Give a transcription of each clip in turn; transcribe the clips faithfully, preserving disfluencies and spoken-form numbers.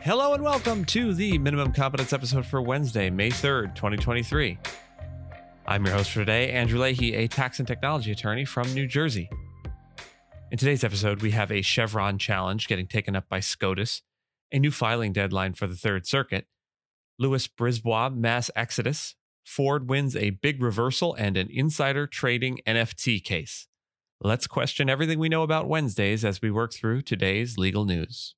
Hello and welcome to the Minimum Competence episode for Wednesday, May third, twenty twenty-three. I'm your host for today, Andrew Leahy, a tax and technology attorney from New Jersey. In today's episode, we have a Chevron challenge getting taken up by SCOTUS, a new filing deadline for the Third Circuit, Lewis Brisbois mass exodus, Ford wins a big reversal, and an insider trading N F T case. Let's question everything we know about Wednesdays as we work through today's legal news.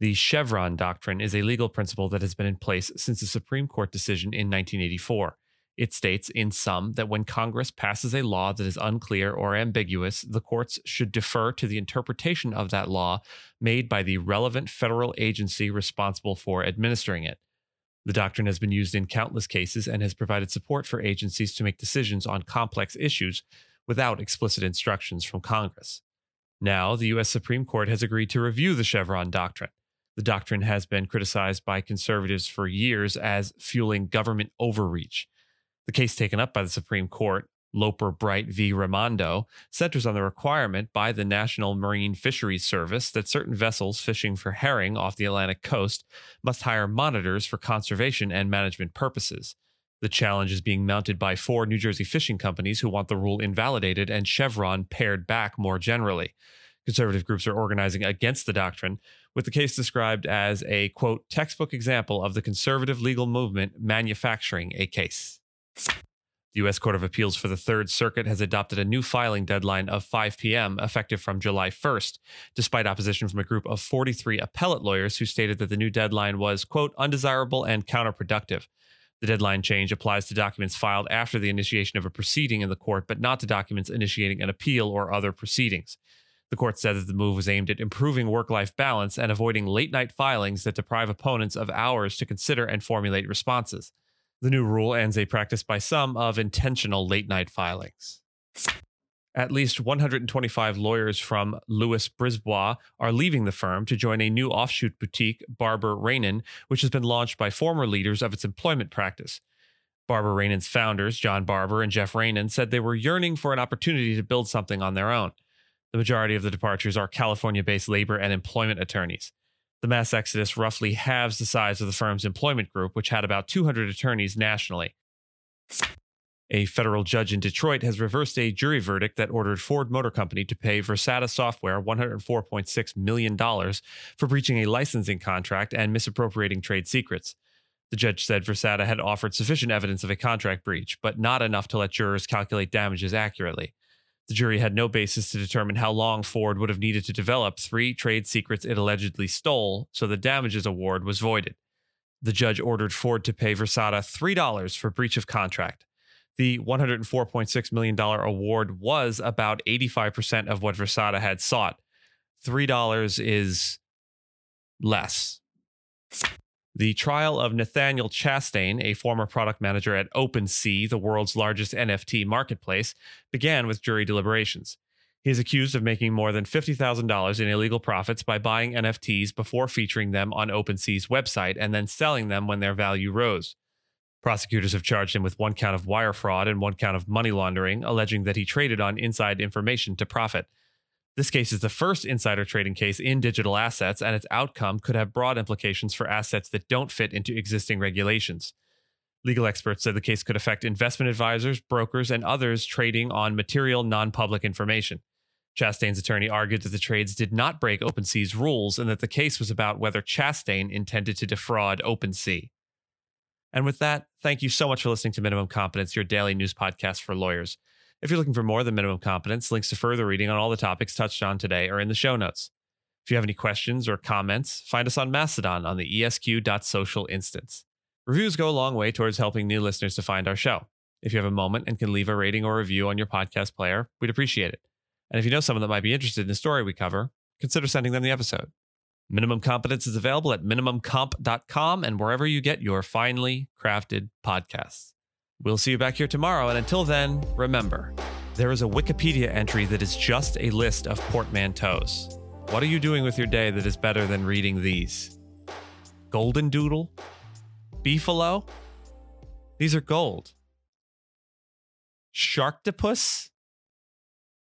The Chevron doctrine is a legal principle that has been in place since the Supreme Court decision in nineteen eighty-four. It states, in sum, that when Congress passes a law that is unclear or ambiguous, the courts should defer to the interpretation of that law made by the relevant federal agency responsible for administering it. The doctrine has been used in countless cases and has provided support for agencies to make decisions on complex issues without explicit instructions from Congress. Now, the U S Supreme Court has agreed to review the Chevron doctrine. The doctrine has been criticized by conservatives for years as fueling government overreach. The case taken up by the Supreme Court, Loper Bright v. Raimondo, centers on the requirement by the National Marine Fisheries Service that certain vessels fishing for herring off the Atlantic coast must hire monitors for conservation and management purposes. The challenge is being mounted by four New Jersey fishing companies who want the rule invalidated and Chevron pared back more generally. Conservative groups are organizing against the doctrine, with the case described as a, quote, textbook example of the conservative legal movement manufacturing a case. The U S Court of Appeals for the Third Circuit has adopted a new filing deadline of five p.m. effective from July first, despite opposition from a group of forty-three appellate lawyers who stated that the new deadline was, quote, undesirable and counterproductive. The deadline change applies to documents filed after the initiation of a proceeding in the court, but not to documents initiating an appeal or other proceedings. The court said that the move was aimed at improving work-life balance and avoiding late-night filings that deprive opponents of hours to consider and formulate responses. The new rule ends a practice by some of intentional late-night filings. At least one hundred twenty-five lawyers from Lewis Brisbois are leaving the firm to join a new offshoot boutique, Barber Rainin, which has been launched by former leaders of its employment practice. Barber Rainin's founders, John Barber and Jeff Rainin, said they were yearning for an opportunity to build something on their own. The majority of the departures are California-based labor and employment attorneys. The mass exodus roughly halves the size of the firm's employment group, which had about two hundred attorneys nationally. A federal judge in Detroit has reversed a jury verdict that ordered Ford Motor Company to pay Versata Software one hundred four point six million dollars for breaching a licensing contract and misappropriating trade secrets. The judge said Versata had offered sufficient evidence of a contract breach, but not enough to let jurors calculate damages accurately. The jury had no basis to determine how long Ford would have needed to develop three trade secrets it allegedly stole, so the damages award was voided. The judge ordered Ford to pay Versata three dollars for breach of contract. The one hundred four point six million dollars award was about eighty-five percent of what Versata had sought. three dollars is less. The trial of Nathaniel Chastain, a former product manager at OpenSea, the world's largest N F T marketplace, began with jury deliberations. He is accused of making more than fifty thousand dollars in illegal profits by buying N F Ts before featuring them on OpenSea's website and then selling them when their value rose. Prosecutors have charged him with one count of wire fraud and one count of money laundering, alleging that he traded on inside information to profit. This case is the first insider trading case in digital assets, and its outcome could have broad implications for assets that don't fit into existing regulations. Legal experts said the case could affect investment advisors, brokers, and others trading on material, non-public information. Chastain's attorney argued that the trades did not break OpenSea's rules and that the case was about whether Chastain intended to defraud OpenSea. And with that, thank you so much for listening to Minimum Competence, your daily news podcast for lawyers. If you're looking for more than Minimum Competence, links to further reading on all the topics touched on today are in the show notes. If you have any questions or comments, find us on Mastodon on the E S Q dot social instance. Reviews go a long way towards helping new listeners to find our show. If you have a moment and can leave a rating or review on your podcast player, we'd appreciate it. And if you know someone that might be interested in the story we cover, consider sending them the episode. Minimum Competence is available at minimum comp dot com and wherever you get your finely crafted podcasts. We'll see you back here tomorrow, and until then, remember, there is a Wikipedia entry that is just a list of portmanteaus. What are you doing with your day that is better than reading these? Golden doodle? Beefalo? These are gold. Sharktopus?